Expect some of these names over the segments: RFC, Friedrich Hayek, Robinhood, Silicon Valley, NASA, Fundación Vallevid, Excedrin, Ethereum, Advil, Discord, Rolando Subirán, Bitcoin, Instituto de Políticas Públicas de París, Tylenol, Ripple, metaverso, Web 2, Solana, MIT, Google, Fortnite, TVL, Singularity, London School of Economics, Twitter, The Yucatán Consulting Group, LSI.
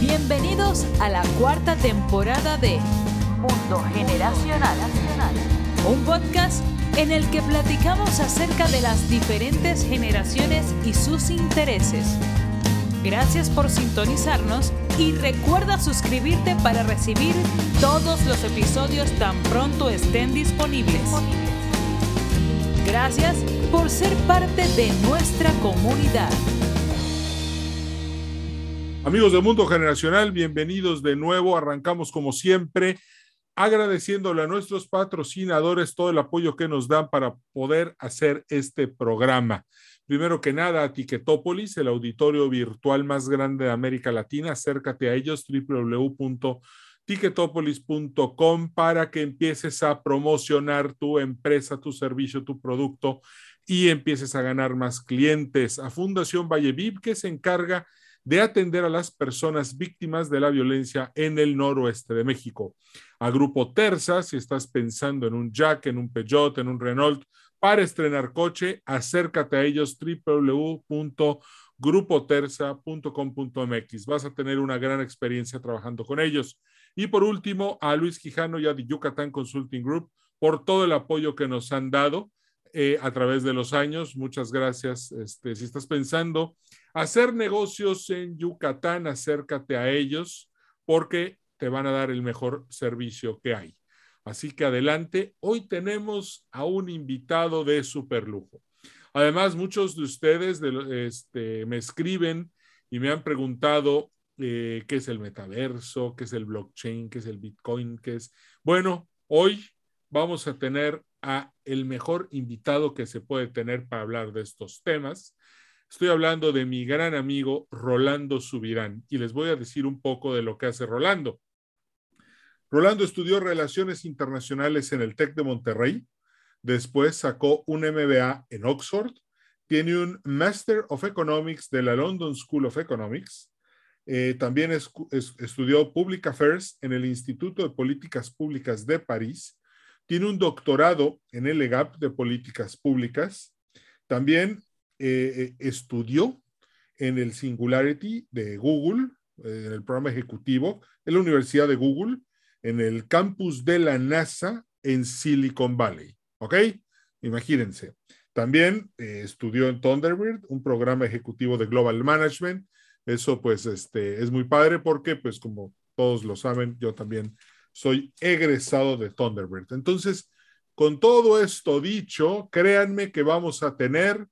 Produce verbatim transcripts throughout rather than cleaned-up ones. Bienvenidos a la cuarta temporada de Mundo Generacional, un podcast en el que platicamos acerca de las diferentes generaciones y sus intereses. Gracias por sintonizarnos y recuerda suscribirte para recibir todos los episodios tan pronto estén disponibles. Gracias por ser parte de nuestra comunidad. Amigos de Mundo Generacional, bienvenidos de nuevo. Arrancamos como siempre, agradeciéndole a nuestros patrocinadores todo el apoyo que nos dan para poder hacer este programa. Primero que nada, a Tiquetópolis, el auditorio virtual más grande de América Latina. Acércate a ellos, doble u doble u doble u punto tiquetópolis punto com, para que empieces a promocionar tu empresa, tu servicio, tu producto y empieces a ganar más clientes. A Fundación Vallevid, que se encarga de atender a las personas víctimas de la violencia en el noroeste de México. A Grupo Terza, si estás pensando en un Jack, en un Peugeot, en un Renault, para estrenar coche, acércate a ellos, doble u doble u doble u punto grupo terza punto com punto m x. Vas a tener una gran experiencia trabajando con ellos. Y por último, a Luis Quijano y a The Yucatán Consulting Group por todo el apoyo que nos han dado eh, a través de los años. Muchas gracias. Este, si estás pensando hacer negocios en Yucatán, acércate a ellos porque te van a dar el mejor servicio que hay. Así que adelante, hoy tenemos a un invitado de super lujo. Además, muchos de ustedes de, este, me escriben y me han preguntado eh, qué es el metaverso, qué es el blockchain, qué es el Bitcoin, qué es... Bueno, hoy vamos a tener a el mejor invitado que se puede tener para hablar de estos temas. Estoy hablando de mi gran amigo Rolando Subirán y les voy a decir un poco de lo que hace Rolando. Rolando estudió Relaciones Internacionales en el TEC de Monterrey, después sacó un M B A en Oxford, tiene un Master of Economics de la London School of Economics, eh, también es, es, estudió Public Affairs en el Instituto de Políticas Públicas de París, tiene un doctorado en el E G A P de Políticas Públicas, también eh, estudió en el Singularity de Google, eh, en el programa ejecutivo, en la Universidad de Google, en el campus de la NASA en Silicon Valley, ¿ok? Imagínense. También eh, estudió en Thunderbird, un programa ejecutivo de Global Management. Eso, pues, este, es muy padre porque, pues, como todos lo saben, yo también soy egresado de Thunderbird. Entonces, con todo esto dicho, créanme que vamos a tener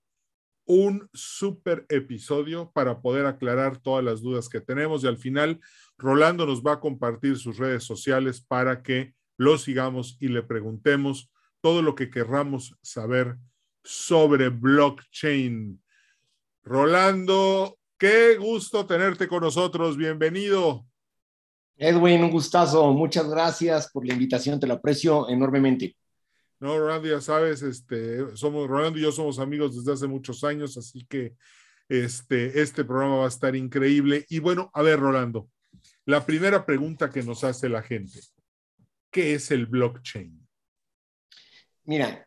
un súper episodio para poder aclarar todas las dudas que tenemos y al final Rolando nos va a compartir sus redes sociales para que lo sigamos y le preguntemos todo lo que querramos saber sobre blockchain. Rolando, qué gusto tenerte con nosotros, bienvenido. Edwin, un gustazo, muchas gracias por la invitación, te lo aprecio enormemente. No, Rolando, ya sabes, este, somos, Rolando y yo somos amigos desde hace muchos años, así que este, este programa va a estar increíble. Y bueno, a ver, Rolando, la primera pregunta que nos hace la gente, ¿qué es el blockchain? Mira,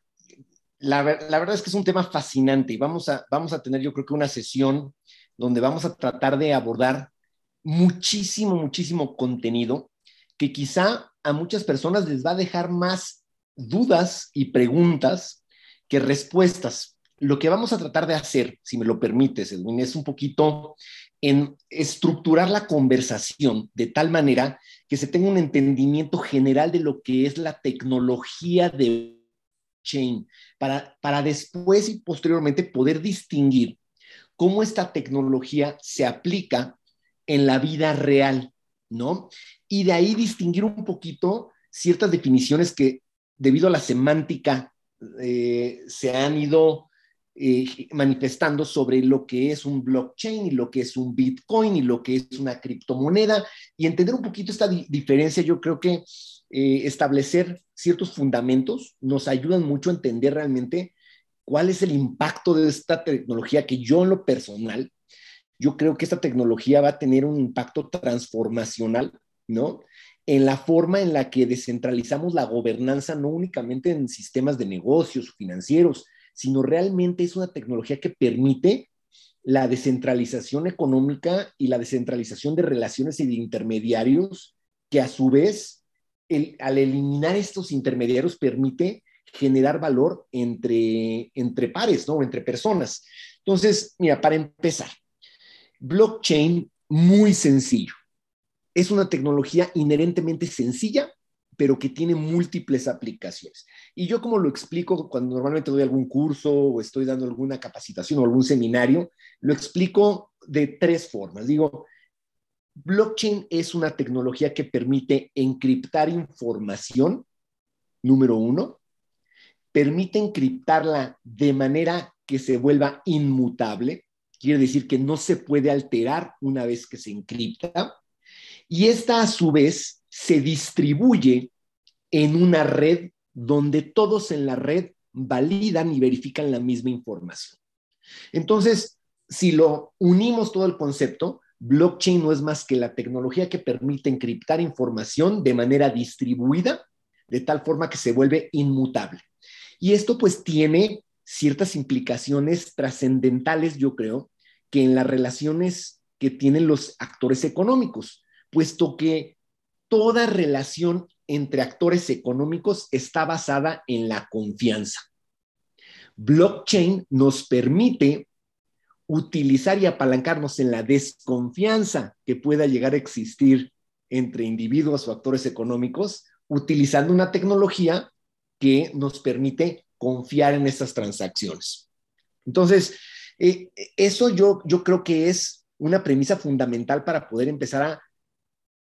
la, la verdad es que es un tema fascinante y vamos a, vamos a tener yo creo que una sesión donde vamos a tratar de abordar muchísimo, muchísimo contenido que quizá a muchas personas les va a dejar más dudas y preguntas que respuestas. Lo que vamos a tratar de hacer, si me lo permites, Edwin, es un poquito en estructurar la conversación de tal manera que se tenga un entendimiento general de lo que es la tecnología de blockchain, para, para después y posteriormente poder distinguir cómo esta tecnología se aplica en la vida real, ¿no? Y de ahí distinguir un poquito ciertas definiciones que debido a la semántica, eh, se han ido eh, manifestando sobre lo que es un blockchain y lo que es un Bitcoin y lo que es una criptomoneda. Y entender un poquito esta di- diferencia, yo creo que eh, establecer ciertos fundamentos nos ayudan mucho a entender realmente cuál es el impacto de esta tecnología que yo en lo personal, yo creo que esta tecnología va a tener un impacto transformacional, ¿no?, en la forma en la que descentralizamos la gobernanza, no únicamente en sistemas de negocios financieros, sino realmente es una tecnología que permite la descentralización económica y la descentralización de relaciones y de intermediarios, que a su vez, el, al eliminar estos intermediarios, permite generar valor entre, entre pares, ¿no? Entre personas. Entonces, mira, para empezar, blockchain, muy sencillo. Es una tecnología inherentemente sencilla, pero que tiene múltiples aplicaciones. Y yo, como lo explico cuando normalmente doy algún curso o estoy dando alguna capacitación o algún seminario, lo explico de tres formas. Digo, blockchain es una tecnología que permite encriptar información, número uno, permite encriptarla de manera que se vuelva inmutable, quiere decir que no se puede alterar una vez que se encripta, y esta a su vez se distribuye en una red donde todos en la red validan y verifican la misma información. Entonces, si lo unimos todo el concepto, blockchain no es más que la tecnología que permite encriptar información de manera distribuida, de tal forma que se vuelve inmutable. Y esto pues tiene ciertas implicaciones trascendentales, yo creo, que en las relaciones que tienen los actores económicos, puesto que toda relación entre actores económicos está basada en la confianza. Blockchain nos permite utilizar y apalancarnos en la desconfianza que pueda llegar a existir entre individuos o actores económicos, utilizando una tecnología que nos permite confiar en estas transacciones. Entonces, eh, eso yo, yo creo que es una premisa fundamental para poder empezar a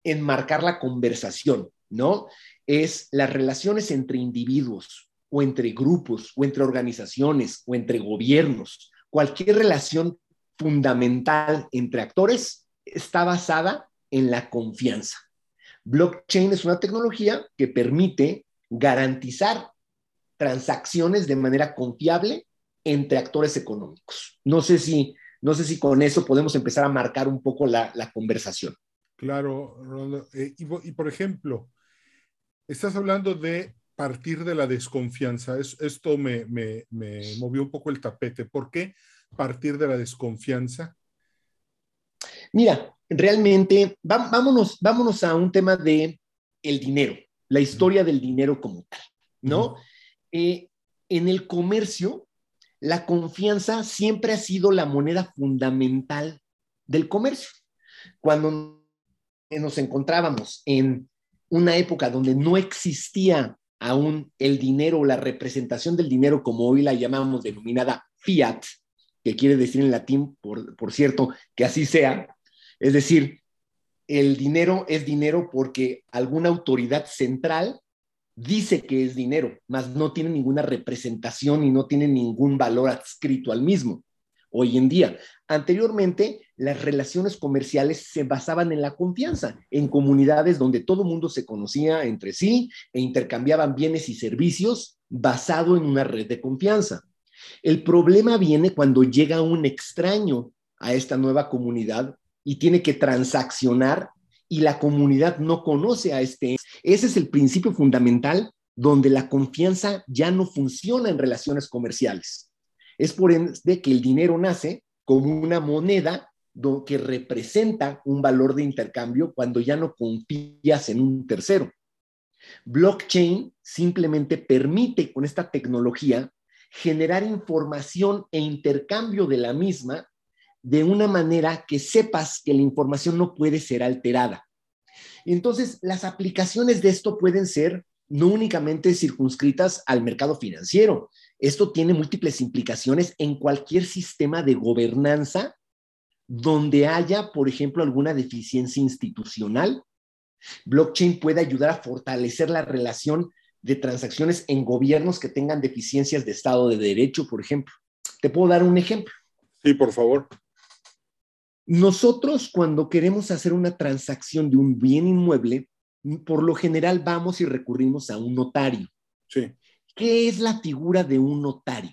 enmarcar la conversación, ¿no? Es las relaciones entre individuos o entre grupos o entre organizaciones o entre gobiernos. Cualquier relación fundamental entre actores está basada en la confianza. Blockchain es una tecnología que permite garantizar transacciones de manera confiable entre actores económicos. No sé si, no sé si con eso podemos empezar a marcar un poco la, la conversación. Claro, Rolando. Eh, y, y por ejemplo, estás hablando de partir de la desconfianza. Es, esto me, me, me movió un poco el tapete. ¿Por qué partir de la desconfianza? Mira, realmente, va, vámonos, vámonos a un tema de el dinero, la historia uh-huh. del dinero como tal, ¿no? Uh-huh. eh, en el comercio, la confianza siempre ha sido la moneda fundamental del comercio. Cuando nos encontrábamos en una época donde no existía aún el dinero o la representación del dinero como hoy la llamamos, denominada fiat, que quiere decir en latín, por, por cierto, que así sea. Es decir, el dinero es dinero porque alguna autoridad central dice que es dinero, mas no tiene ninguna representación y no tiene ningún valor adscrito al mismo. Hoy en día, anteriormente, las relaciones comerciales se basaban en la confianza, en comunidades donde todo mundo se conocía entre sí e intercambiaban bienes y servicios basado en una red de confianza. El problema viene cuando llega un extraño a esta nueva comunidad y tiene que transaccionar y la comunidad no conoce a este. Ese es el principio fundamental donde la confianza ya no funciona en relaciones comerciales. Es por ende que el dinero nace como una moneda que representa un valor de intercambio cuando ya no confías en un tercero. Blockchain simplemente permite con esta tecnología generar información e intercambio de la misma de una manera que sepas que la información no puede ser alterada. Entonces, las aplicaciones de esto pueden ser no únicamente circunscritas al mercado financiero. Esto tiene múltiples implicaciones en cualquier sistema de gobernanza donde haya, por ejemplo, alguna deficiencia institucional. Blockchain puede ayudar a fortalecer la relación de transacciones en gobiernos que tengan deficiencias de Estado de Derecho, por ejemplo. ¿Te puedo dar un ejemplo? Sí, por favor. Nosotros, cuando queremos hacer una transacción de un bien inmueble, por lo general vamos y recurrimos a un notario. Sí. ¿Qué es la figura de un notario?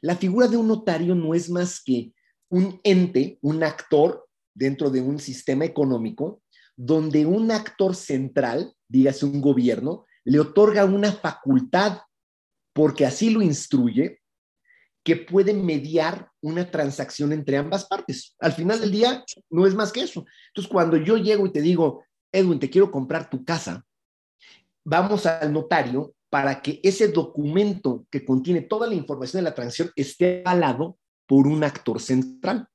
La figura de un notario no es más que un ente, un actor dentro de un sistema económico, donde un actor central, dígase un gobierno, le otorga una facultad porque así lo instruye que puede mediar una transacción entre ambas partes. Al final del día, no es más que eso. Entonces, cuando yo llego y te digo, Edwin, te quiero comprar tu casa, vamos al notario para que ese documento que contiene toda la información de la transacción esté avalado por un actor central.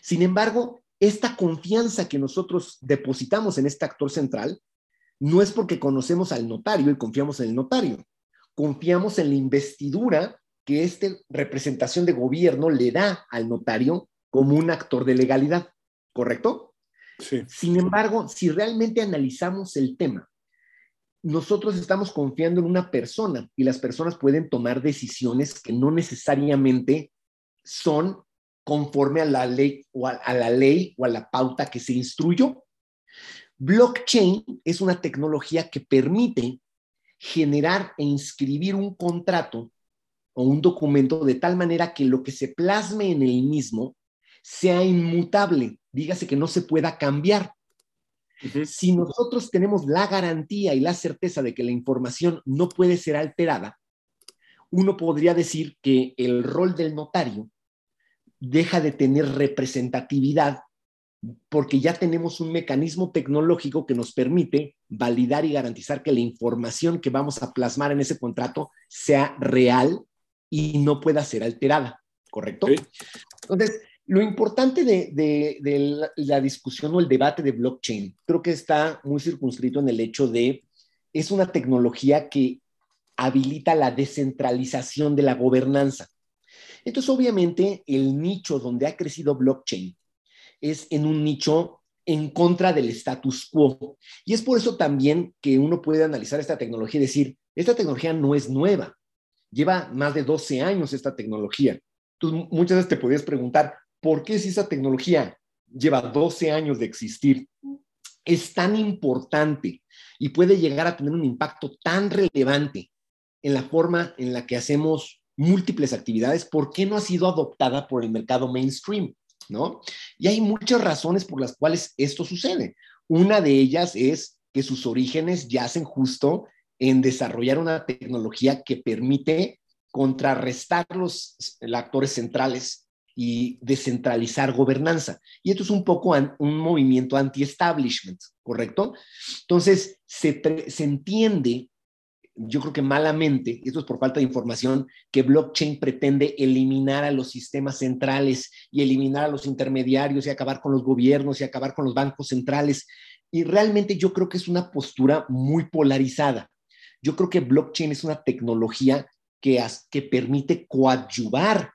Sin embargo, esta confianza que nosotros depositamos en este actor central no es porque conocemos al notario y confiamos en el notario. Confiamos en la investidura que esta representación de gobierno le da al notario como un actor de legalidad, ¿correcto? Sí. Sin embargo, si realmente analizamos el tema, nosotros estamos confiando en una persona y las personas pueden tomar decisiones que no necesariamente son conforme a la ley o a, a la ley o a la pauta que se instruyó. Blockchain es una tecnología que permite generar e inscribir un contrato o un documento de tal manera que lo que se plasme en el mismo sea inmutable, dígase que no se pueda cambiar. Uh-huh. Si nosotros tenemos la garantía y la certeza de que la información no puede ser alterada, uno podría decir que el rol del notario deja de tener representatividad porque ya tenemos un mecanismo tecnológico que nos permite validar y garantizar que la información que vamos a plasmar en ese contrato sea real y no pueda ser alterada, ¿correcto? Sí. Entonces, lo importante de, de, de la, la discusión o el debate de blockchain, creo que está muy circunscrito en el hecho de, es una tecnología que habilita la descentralización de la gobernanza. Entonces, obviamente, el nicho donde ha crecido blockchain es en un nicho en contra del status quo. Y es por eso también que uno puede analizar esta tecnología y decir, esta tecnología no es nueva. Lleva más de doce años esta tecnología. Entonces, muchas veces te podías preguntar, ¿por qué si esa tecnología lleva doce años de existir, es tan importante y puede llegar a tener un impacto tan relevante en la forma en la que hacemos múltiples actividades? ¿Por qué no ha sido adoptada por el mercado mainstream? ¿No? Y hay muchas razones por las cuales esto sucede. Una de ellas es que sus orígenes yacen justo en desarrollar una tecnología que permite contrarrestar los, los actores centrales y descentralizar gobernanza. Y esto es un poco an, un movimiento anti-establishment, ¿correcto? Entonces, se, se entiende, yo creo que malamente, esto es por falta de información, que blockchain pretende eliminar a los sistemas centrales y eliminar a los intermediarios y acabar con los gobiernos y acabar con los bancos centrales. Y realmente yo creo que es una postura muy polarizada. Yo creo que blockchain es una tecnología que, que permite coadyuvar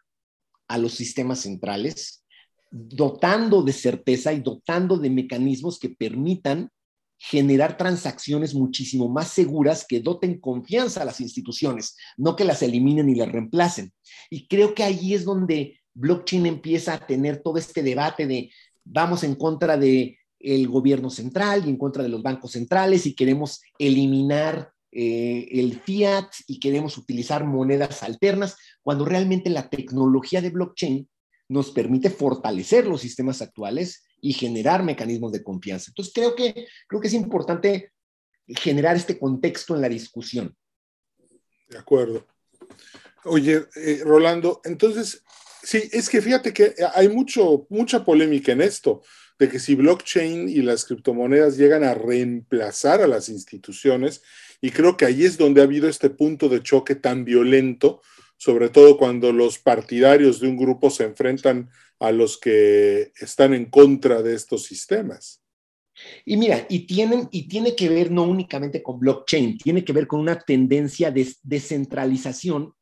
a los sistemas centrales, dotando de certeza y dotando de mecanismos que permitan generar transacciones muchísimo más seguras que doten confianza a las instituciones, no que las eliminen y las reemplacen. Y creo que ahí es donde blockchain empieza a tener todo este debate de vamos en contra del gobierno central y en contra de los bancos centrales y queremos eliminar eh, el fiat y queremos utilizar monedas alternas, cuando realmente la tecnología de blockchain nos permite fortalecer los sistemas actuales y generar mecanismos de confianza. Entonces, creo que, creo que es importante generar este contexto en la discusión. De acuerdo. Oye, eh, Rolando, entonces, sí, es que fíjate que hay mucho, mucha polémica en esto, de que si blockchain y las criptomonedas llegan a reemplazar a las instituciones, y creo que ahí es donde ha habido este punto de choque tan violento, sobre todo cuando los partidarios de un grupo se enfrentan a los que están en contra de estos sistemas. Y mira, y, tienen, y tiene que ver no únicamente con blockchain, tiene que ver con una tendencia de descentralización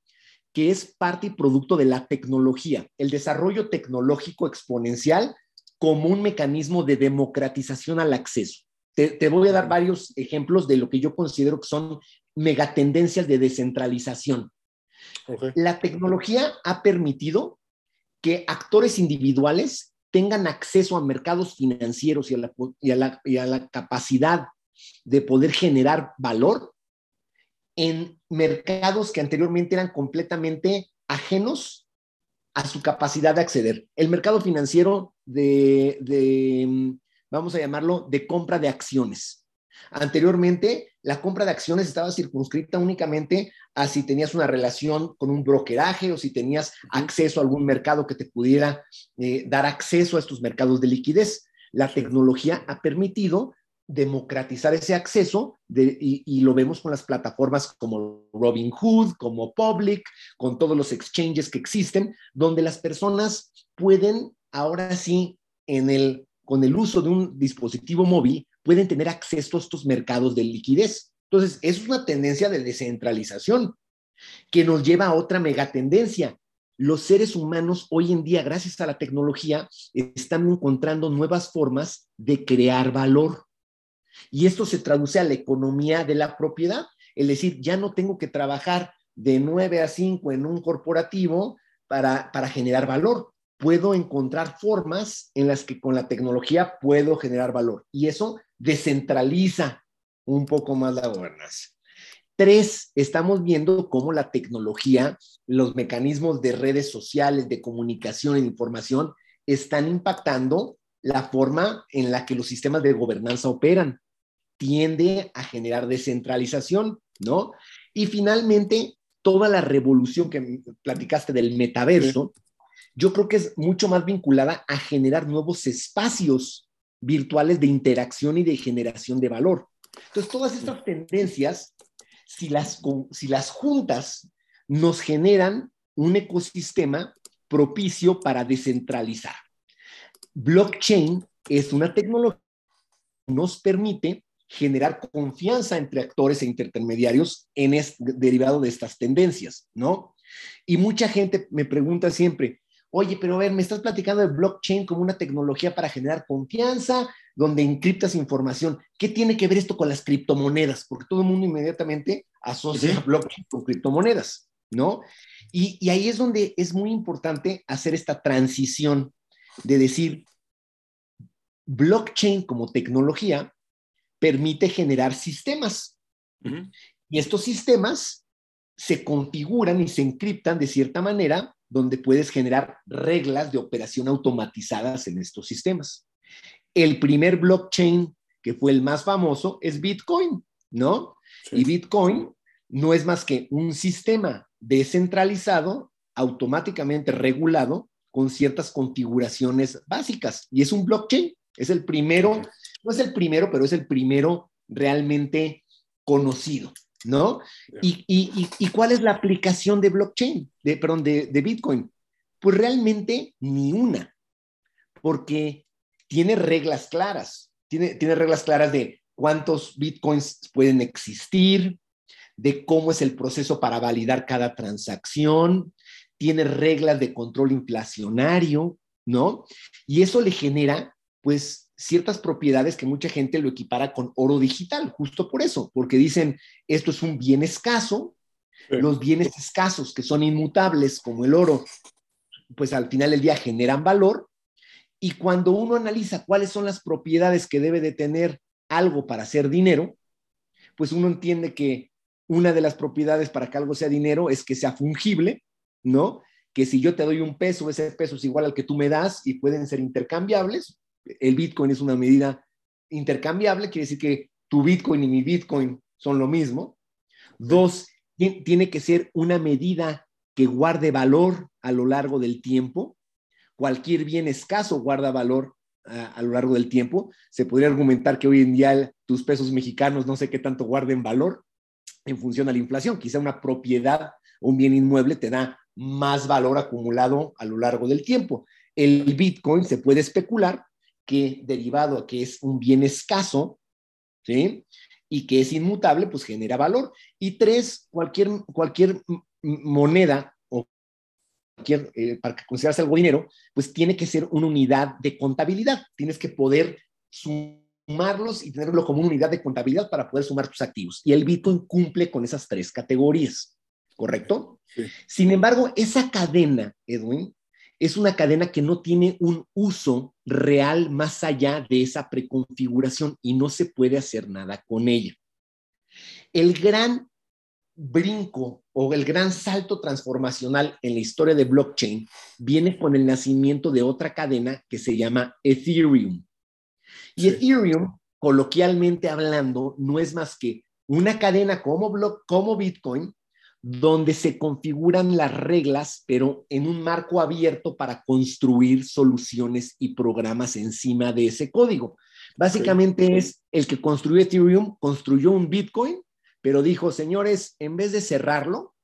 que es parte y producto de la tecnología, el desarrollo tecnológico exponencial como un mecanismo de democratización al acceso. Te, te voy a dar varios ejemplos de lo que yo considero que son megatendencias de descentralización. Okay. La tecnología ha permitido que actores individuales tengan acceso a mercados financieros y a la, y a la, y a la capacidad de poder generar valor en mercados que anteriormente eran completamente ajenos a su capacidad de acceder. El mercado financiero de, de vamos a llamarlo, de compra de acciones. Anteriormente, la compra de acciones estaba circunscrita únicamente a si tenías una relación con un brokeraje o si tenías acceso a algún mercado que te pudiera eh, dar acceso a estos mercados de liquidez. La tecnología ha permitido democratizar ese acceso de, y, y lo vemos con las plataformas como Robinhood, como Public, con todos los exchanges que existen, donde las personas pueden, ahora sí, en el, con el uso de un dispositivo móvil, pueden tener acceso a estos mercados de liquidez. Entonces, es una tendencia de descentralización que nos lleva a otra megatendencia. Los seres humanos hoy en día, gracias a la tecnología, están encontrando nuevas formas de crear valor. Y esto se traduce a la economía de la propiedad. Es decir, ya no tengo que trabajar de nueve a cinco en un corporativo para, para generar valor. Puedo encontrar formas en las que con la tecnología puedo generar valor. Y eso descentraliza un poco más la gobernanza. Tres, estamos viendo cómo la tecnología, los mecanismos de redes sociales, de comunicación e información, están impactando la forma en la que los sistemas de gobernanza operan. Tiende a generar descentralización, ¿no? Y finalmente, toda la revolución que platicaste del metaverso, yo creo que es mucho más vinculada a generar nuevos espacios virtuales de interacción y de generación de valor. Entonces, todas estas tendencias, Si las, si las juntas, nos generan un ecosistema propicio para descentralizar. Blockchain es una tecnología que nos permite generar confianza entre actores e intermediarios en este, derivado de estas tendencias, ¿no? Y mucha gente me pregunta siempre, oye, pero a ver, me estás platicando de blockchain como una tecnología para generar confianza, donde encriptas información. ¿Qué tiene que ver esto con las criptomonedas? Porque todo el mundo inmediatamente asocia sí. blockchain con criptomonedas, ¿no? Y, y ahí es donde es muy importante hacer esta transición de decir, blockchain como tecnología permite generar sistemas. Uh-huh. Y estos sistemas se configuran y se encriptan de cierta manera donde puedes generar reglas de operación automatizadas en estos sistemas. El primer blockchain, que fue el más famoso, es Bitcoin, ¿no? Sí. Y Bitcoin no es más que un sistema descentralizado, automáticamente regulado, con ciertas configuraciones básicas. Y es un blockchain. Es el primero, no es el primero, pero es el primero realmente conocido, ¿no? Sí. Y, y, y, ¿Y cuál es la aplicación de blockchain, de, perdón, de, de Bitcoin? Pues realmente ni una, porque tiene reglas claras, tiene, tiene reglas claras de cuántos bitcoins pueden existir, de cómo es el proceso para validar cada transacción, tiene reglas de control inflacionario, ¿no? Y eso le genera, pues, ciertas propiedades que mucha gente lo equipara con oro digital, justo por eso, porque dicen, esto es un bien escaso, sí. Los bienes escasos que son inmutables como el oro, pues al final del día generan valor, y cuando uno analiza cuáles son las propiedades que debe de tener algo para ser dinero, pues uno entiende que una de las propiedades para que algo sea dinero es que sea fungible, ¿no? Que si yo te doy un peso, ese peso es igual al que tú me das y pueden ser intercambiables. El Bitcoin es una medida intercambiable, quiere decir que tu Bitcoin y mi Bitcoin son lo mismo. Dos, tiene que ser una medida que guarde valor a lo largo del tiempo. Cualquier bien escaso guarda valor uh, a lo largo del tiempo. Se podría argumentar que hoy en día el, tus pesos mexicanos no sé qué tanto guarden valor en función a la inflación. Quizá una propiedad o un bien inmueble te da más valor acumulado a lo largo del tiempo. El Bitcoin se puede especular que derivado a que es un bien escaso, ¿sí? Y que es inmutable, pues genera valor. Y tres, cualquier, cualquier moneda o cualquier, eh, para considerarse algo dinero, pues tiene que ser una unidad de contabilidad. Tienes que poder sumarlos y tenerlo como una unidad de contabilidad para poder sumar tus activos. Y el Bitcoin cumple con esas tres categorías, ¿correcto? Sí. Sin embargo, esa cadena, Edwin, es una cadena que no tiene un uso real más allá de esa preconfiguración y no se puede hacer nada con ella. El gran brinco o el gran salto transformacional en la historia de blockchain viene con el nacimiento de otra cadena que se llama Ethereum. Y sí. Ethereum coloquialmente hablando, no es más que una cadena como, block, como Bitcoin, donde se configuran las reglas, pero en un marco abierto para construir soluciones y programas encima de ese código. Básicamente sí. Es el que construyó Ethereum, construyó un Bitcoin, pero dijo, señores, en vez de cerrarlo,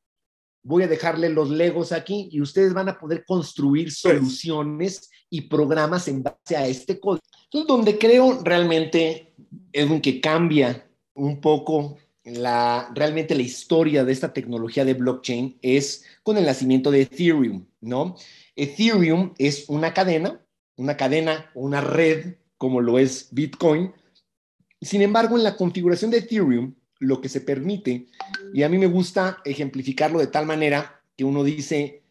voy a dejarle los legos aquí y ustedes van a poder construir soluciones y programas en base a este código. Entonces, donde creo realmente es en que cambia un poco la, realmente la historia de esta tecnología de blockchain es con el nacimiento de Ethereum, ¿no? Ethereum es una cadena, una cadena, una red, como lo es Bitcoin. Sin embargo, en la configuración de Ethereum, lo que se permite, y a mí me gusta ejemplificarlo de tal manera que uno dice,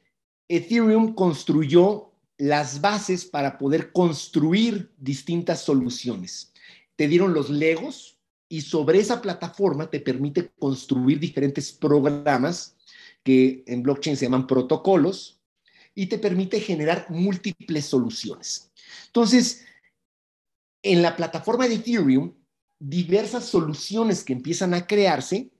Ethereum construyó las bases para poder construir distintas soluciones. Te dieron los legos y sobre esa plataforma te permite construir diferentes programas que en blockchain se llaman protocolos y te permite generar múltiples soluciones. Entonces, en la plataforma de Ethereum, diversas soluciones que empiezan a crearse,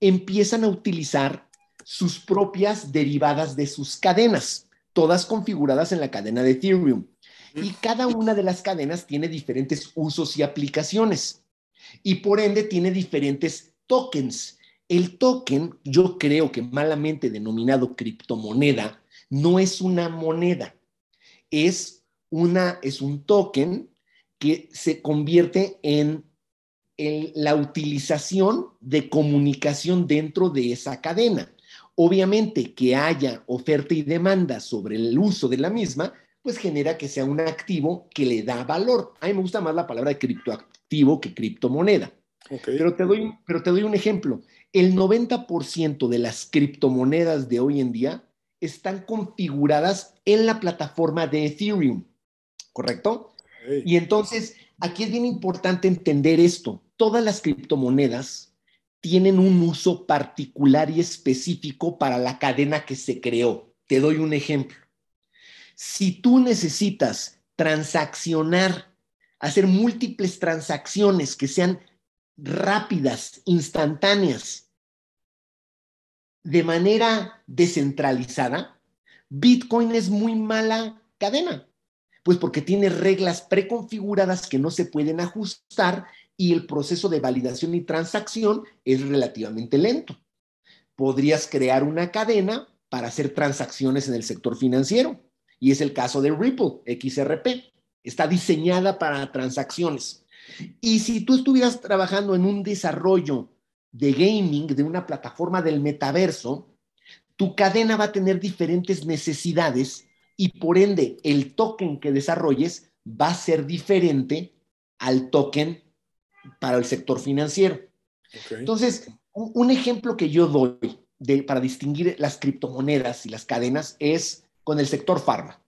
empiezan a utilizar sus propias derivadas de sus cadenas, todas configuradas en la cadena de Ethereum. Y cada una de las cadenas tiene diferentes usos y aplicaciones. Y por ende tiene diferentes tokens. El token, yo creo que malamente denominado criptomoneda, no es una moneda. Es, una, es un token que se convierte en En la utilización de comunicación dentro de esa cadena. Obviamente que haya oferta y demanda sobre el uso de la misma, pues genera que sea un activo que le da valor. A mí me gusta más la palabra de criptoactivo que criptomoneda. Okay. Pero, te doy, pero te doy un ejemplo. El noventa por ciento de las criptomonedas de hoy en día están configuradas en la plataforma de Ethereum, ¿correcto? Okay. Y entonces, aquí es bien importante entender esto. Todas las criptomonedas tienen un uso particular y específico para la cadena que se creó. Te doy un ejemplo. Si tú necesitas transaccionar, hacer múltiples transacciones que sean rápidas, instantáneas, de manera descentralizada, Bitcoin es muy mala cadena. Pues porque tiene reglas preconfiguradas que no se pueden ajustar y el proceso de validación y transacción es relativamente lento. Podrías crear una cadena para hacer transacciones en el sector financiero y es el caso de Ripple, X R P. Está diseñada para transacciones. Y si tú estuvieras trabajando en un desarrollo de gaming, de una plataforma del metaverso, tu cadena va a tener diferentes necesidades y por ende, el token que desarrolles va a ser diferente al token para el sector financiero. Okay. Entonces, un, un ejemplo que yo doy de, para distinguir las criptomonedas y las cadenas es con el sector farma.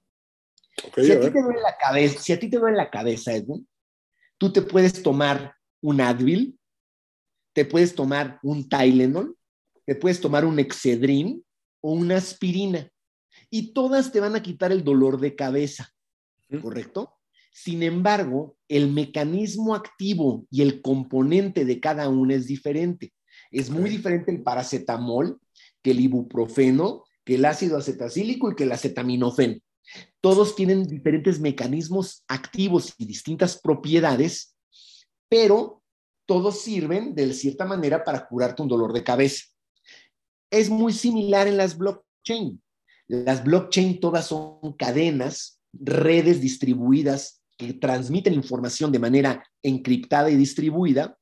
Okay, si, a ti te duele la cabeza, si a ti te duele la cabeza, Edwin, tú te puedes tomar un Advil, te puedes tomar un Tylenol, te puedes tomar un Excedrin o una aspirina. Y todas te van a quitar el dolor de cabeza, ¿correcto? Sin embargo, el mecanismo activo y el componente de cada una es diferente. Es muy diferente el paracetamol que el ibuprofeno, que el ácido acetilsalicílico y que el acetaminofén. Todos tienen diferentes mecanismos activos y distintas propiedades, pero todos sirven de cierta manera para curarte un dolor de cabeza. Es muy similar en las blockchain. Las blockchain todas son cadenas, redes distribuidas que transmiten información de manera encriptada y distribuida,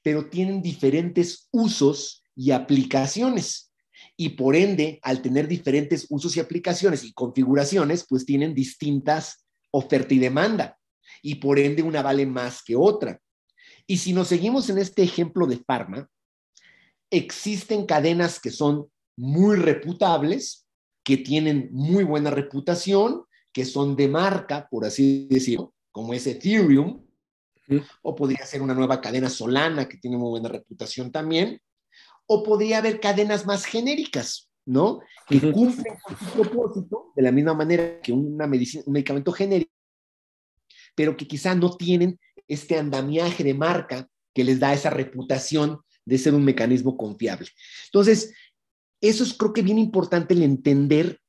pero tienen diferentes usos y aplicaciones. Y por ende, al tener diferentes usos y aplicaciones y configuraciones, pues tienen distintas oferta y demanda. Y por ende, una vale más que otra. Y si nos seguimos en este ejemplo de farma, existen cadenas que son muy reputables, que tienen muy buena reputación, que son de marca, por así decirlo, como es Ethereum, uh-huh. O podría ser una nueva cadena Solana, que tiene muy buena reputación también, o podría haber cadenas más genéricas, ¿no? Que uh-huh. Cumplen con su propósito, de la misma manera que una medicina, un medicamento genérico, pero que quizá no tienen este andamiaje de marca que les da esa reputación de ser un mecanismo confiable. Entonces, eso es creo que bien importante el entender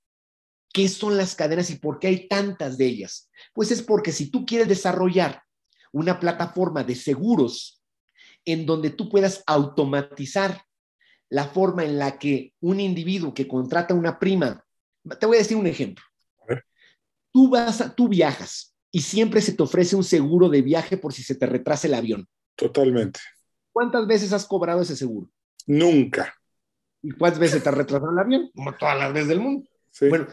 qué son las cadenas y por qué hay tantas de ellas. Pues es porque si tú quieres desarrollar una plataforma de seguros en donde tú puedas automatizar la forma en la que un individuo que contrata una prima, te voy a decir un ejemplo. A ver. Tú vas a, tú viajas y siempre se te ofrece un seguro de viaje por si se te retrasa el avión. Totalmente. ¿Cuántas veces has cobrado ese seguro? Nunca. ¿Y cuántas veces te retrasó el avión? Como todas las veces del mundo. Sí. Bueno,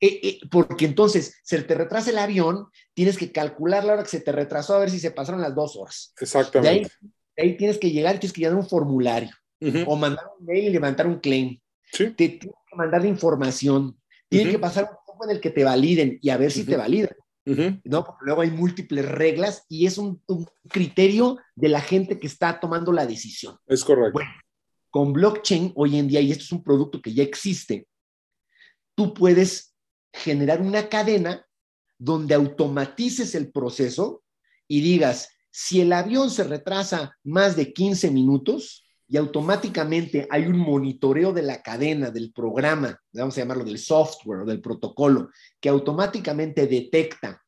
eh, eh, porque entonces, se te retrasa el avión, tienes que calcular la hora que se te retrasó a ver si se pasaron las dos horas. Exactamente. De ahí, de ahí tienes que llegar y tienes que llenar un formulario. Uh-huh. O mandar un mail y levantar un claim. Sí. Te tienen que mandar la información. Tiene uh-huh. que pasar un tiempo en el que te validen y a ver si uh-huh. te validan. Uh-huh. ¿No? Porque luego hay múltiples reglas y es un, un criterio de la gente que está tomando la decisión. Es correcto. Bueno, con blockchain hoy en día, y esto es un producto que ya existe, tú puedes generar una cadena donde automatices el proceso y digas, si el avión se retrasa más de quince minutos y automáticamente hay un monitoreo de la cadena, del programa, vamos a llamarlo del software o del protocolo, que automáticamente detecta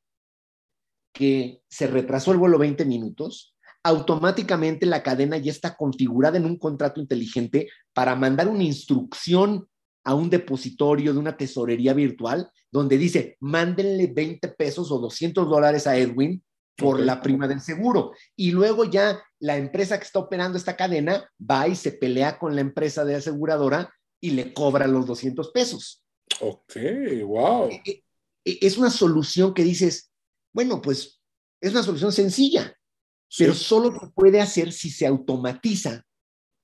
que se retrasó el vuelo veinte minutos, automáticamente la cadena ya está configurada en un contrato inteligente para mandar una instrucción a un depositorio de una tesorería virtual donde dice, mándenle veinte pesos o doscientos dólares a Edwin por okay. la prima del seguro. Y luego ya la empresa que está operando esta cadena va y se pelea con la empresa de aseguradora y le cobra los doscientos pesos. Ok, wow. Es una solución que dices, bueno, pues es una solución sencilla, sí. pero solo se puede hacer si se automatiza,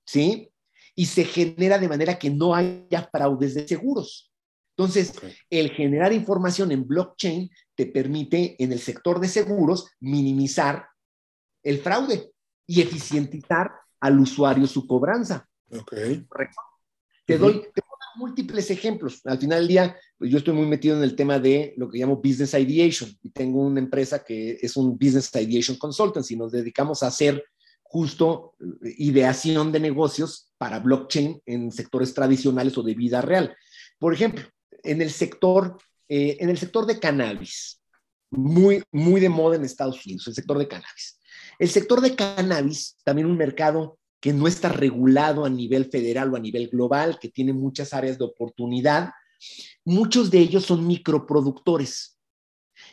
¿sí? Y se genera de manera que no haya fraudes de seguros. Entonces, okay. el generar información en blockchain te permite, en el sector de seguros, minimizar el fraude y eficientizar al usuario su cobranza. Okay. Correcto. Te uh-huh. doy, te voy a dar múltiples ejemplos. Al final del día, pues yo estoy muy metido en el tema de lo que llamo business ideation. Y tengo una empresa que es un business ideation consultancy. Nos dedicamos a hacer justo ideación de negocios para blockchain en sectores tradicionales o de vida real. Por ejemplo, en el sector, eh, en el sector de cannabis, muy, muy de moda en Estados Unidos, el sector de cannabis. El sector de cannabis, también un mercado que no está regulado a nivel federal o a nivel global, que tiene muchas áreas de oportunidad. Muchos de ellos son microproductores.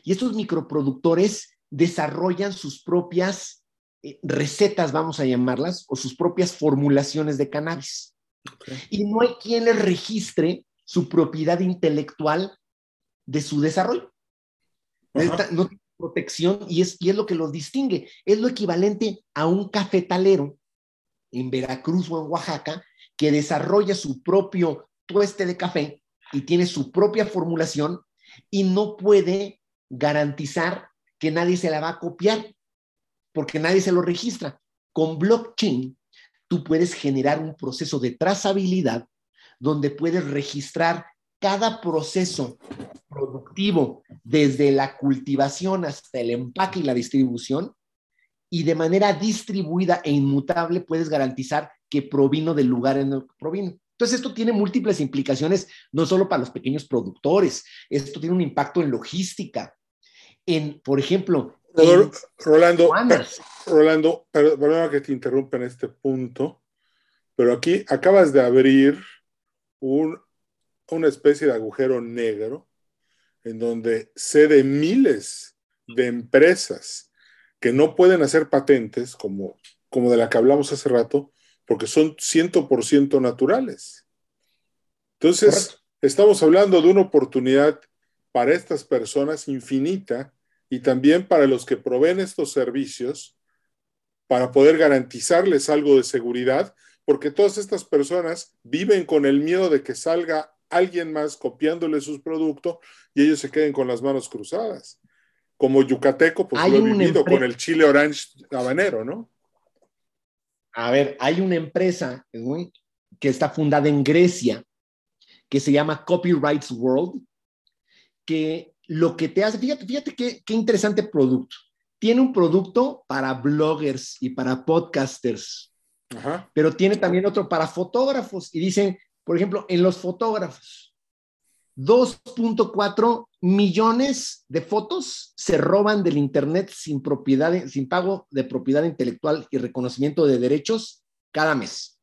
Y estos microproductores desarrollan sus propias eh, recetas, vamos a llamarlas, o sus propias formulaciones de cannabis. Okay. Y no hay quien les registre su propiedad intelectual de su desarrollo. Esta, no tiene protección y es, y es lo que los distingue. Es lo equivalente a un cafetalero en Veracruz o en Oaxaca que desarrolla su propio tueste de café y tiene su propia formulación y no puede garantizar que nadie se la va a copiar porque nadie se lo registra. Con blockchain tú puedes generar un proceso de trazabilidad donde puedes registrar cada proceso productivo desde la cultivación hasta el empaque y la distribución y de manera distribuida e inmutable puedes garantizar que provino del lugar en el que provino. Entonces esto tiene múltiples implicaciones, no solo para los pequeños productores, esto tiene un impacto en logística, en, por ejemplo... En Rolando, per, Rolando per, perdona que te interrumpa en este punto, pero aquí acabas de abrir... Un, una especie de agujero negro en donde sé de miles de empresas que no pueden hacer patentes como, como de la que hablamos hace rato porque son cien por ciento naturales. Entonces, correcto. Estamos hablando de una oportunidad para estas personas infinita y también para los que proveen estos servicios para poder garantizarles algo de seguridad. Porque todas estas personas viven con el miedo de que salga alguien más copiándole sus productos y ellos se queden con las manos cruzadas. Como yucateco, pues lo he vivido empresa. Con el chile orange habanero, ¿no? A ver, hay una empresa que está fundada en Grecia que se llama Copyrights World, que lo que te hace, fíjate, fíjate qué, qué interesante producto. tiene un producto para bloggers y para podcasters, ajá, pero tiene también otro para fotógrafos. Y dicen, por ejemplo, en los fotógrafos, dos punto cuatro millones de fotos se roban del internet sin propiedad, sin pago de propiedad intelectual y reconocimiento de derechos cada mes.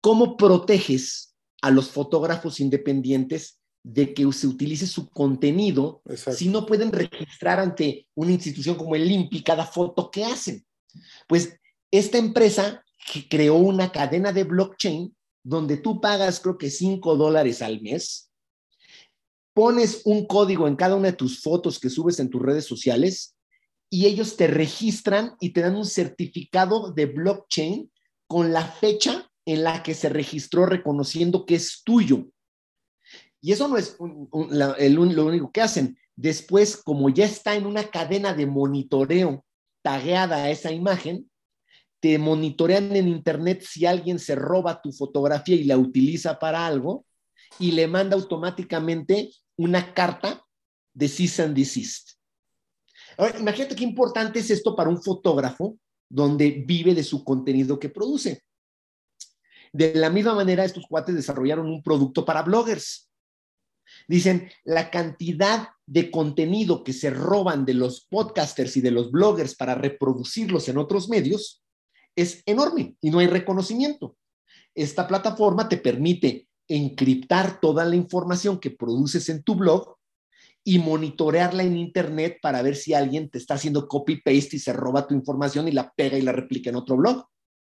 ¿Cómo proteges a los fotógrafos independientes de que se utilice su contenido, exacto, si no pueden registrar ante una institución como el I M P I cada foto que hacen? Pues esta empresa que creó una cadena de blockchain donde tú pagas, creo que cinco dólares al mes, pones un código en cada una de tus fotos que subes en tus redes sociales y ellos te registran y te dan un certificado de blockchain con la fecha en la que se registró, reconociendo que es tuyo. Y eso no es un, un, la, el, un, lo único que hacen. Después, como ya está en una cadena de monitoreo tagueada a esa imagen, te monitorean en internet si alguien se roba tu fotografía y la utiliza para algo, y le manda automáticamente una carta de cease and desist. Ahora, imagínate qué importante es esto para un fotógrafo donde vive de su contenido que produce. De la misma manera, estos cuates desarrollaron un producto para bloggers. Dicen, la cantidad de contenido que se roban de los podcasters y de los bloggers para reproducirlos en otros medios es enorme y no hay reconocimiento. Esta plataforma te permite encriptar toda la información que produces en tu blog y monitorearla en internet para ver si alguien te está haciendo copy-paste y se roba tu información y la pega y la replica en otro blog.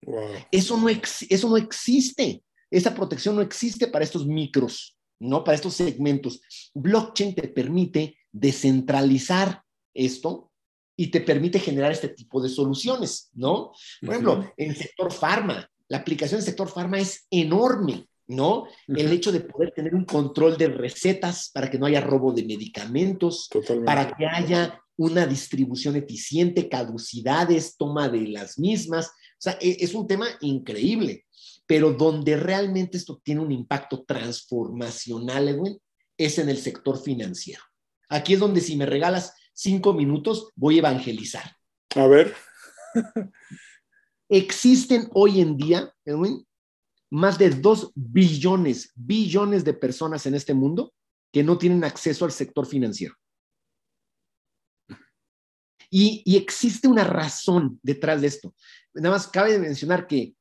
Wow. Eso no, eso no existe. Esa protección no existe para estos micros, ¿no? Para estos segmentos. Blockchain te permite descentralizar esto y te permite generar este tipo de soluciones, ¿no? Por uh-huh. ejemplo, en el sector farma, la aplicación del sector farma es enorme, ¿no? Uh-huh. El hecho de poder tener un control de recetas para que no haya robo de medicamentos, totalmente, para que haya una distribución eficiente, caducidades, toma de las mismas. O sea, es un tema increíble, pero donde realmente esto tiene un impacto transformacional, Edwin, es en el sector financiero. Aquí es donde, si me regalas cinco minutos, voy a evangelizar. A ver. Existen hoy en día, Edwin, más de dos billones, billones de personas en este mundo que no tienen acceso al sector financiero. Y, y existe una razón detrás de esto. Nada más cabe mencionar que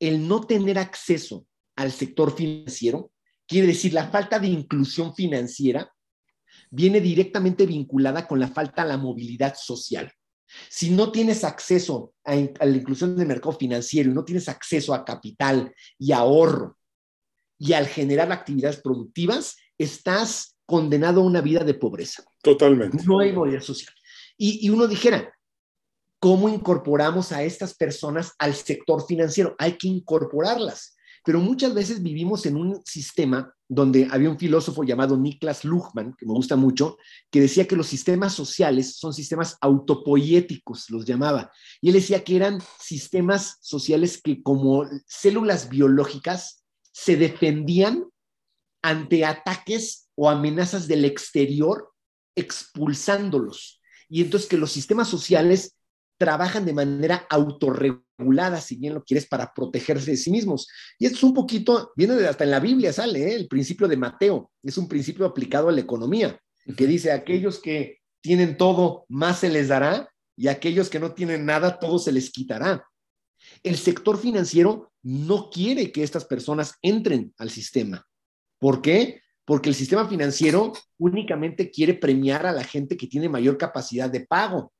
el no tener acceso al sector financiero, quiere decir la falta de inclusión financiera, viene directamente vinculada con la falta a la movilidad social. Si no tienes acceso a, a la inclusión del mercado financiero, no tienes acceso a capital y ahorro, y al generar actividades productivas, estás condenado a una vida de pobreza. Totalmente. No hay movilidad social. Y, y uno dijera, ¿cómo incorporamos a estas personas al sector financiero? Hay que incorporarlas. Pero muchas veces vivimos en un sistema donde había un filósofo llamado Niklas Luhmann, que me gusta mucho, que decía que los sistemas sociales son sistemas autopoiéticos, los llamaba. Y él decía que eran sistemas sociales que, como células biológicas, se defendían ante ataques o amenazas del exterior, expulsándolos. Y entonces que los sistemas sociales trabajan de manera autorregulada, si bien lo quieres, para protegerse de sí mismos. Y esto es un poquito, viene de, hasta en la Biblia sale, ¿eh? El principio de Mateo, es un principio aplicado a la economía, que dice, aquellos que tienen todo, más se les dará, y aquellos que no tienen nada, todo se les quitará. El sector financiero no quiere que estas personas entren al sistema. ¿Por qué? Porque el sistema financiero únicamente quiere premiar a la gente que tiene mayor capacidad de pago.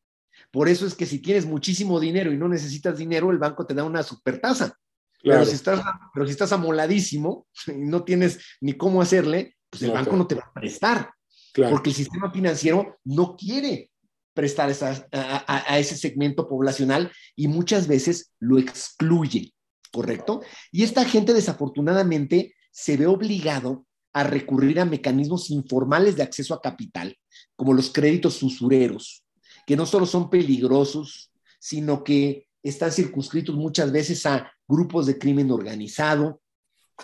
Por eso es que si tienes muchísimo dinero y no necesitas dinero, el banco te da una supertasa. Claro. Pero si estás, pero si estás amoladísimo y no tienes ni cómo hacerle, pues el, claro, banco no te va a prestar. Claro. Porque el sistema financiero no quiere prestar esa, a, a, a ese segmento poblacional y muchas veces lo excluye, ¿correcto? Y esta gente desafortunadamente se ve obligado a recurrir a mecanismos informales de acceso a capital, como los créditos usureros, que no solo son peligrosos, sino que están circunscritos muchas veces a grupos de crimen organizado.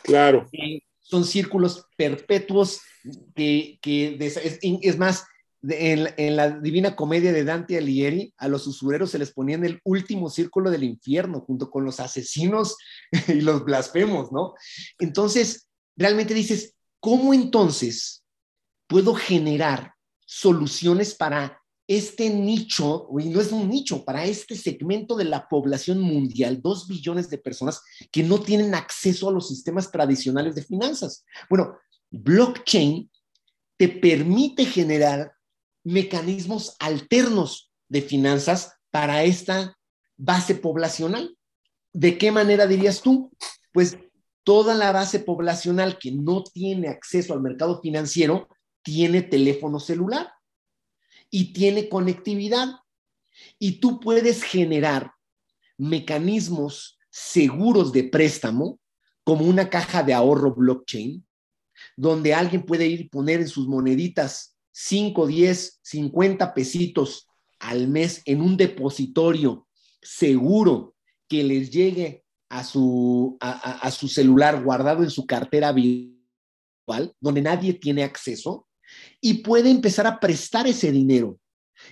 Claro. Son círculos perpetuos que, que es, es más, de, en, en la Divina Comedia de Dante Alighieri, a los usureros se les ponía en el último círculo del infierno, junto con los asesinos y los blasfemos, ¿no? Entonces, realmente dices, ¿cómo entonces puedo generar soluciones para este nicho, y no es un nicho, para este segmento de la población mundial, dos billones de personas que no tienen acceso a los sistemas tradicionales de finanzas? Bueno, blockchain te permite generar mecanismos alternos de finanzas para esta base poblacional. ¿De qué manera dirías tú? Pues toda la base poblacional que no tiene acceso al mercado financiero tiene teléfono celular y tiene conectividad. Y tú puedes generar mecanismos seguros de préstamo, como una caja de ahorro blockchain, donde alguien puede ir y poner en sus moneditas cinco, diez, cincuenta pesitos al mes en un depositorio seguro que les llegue a su, a, a, a su celular guardado en su cartera virtual, donde nadie tiene acceso, y puede empezar a prestar ese dinero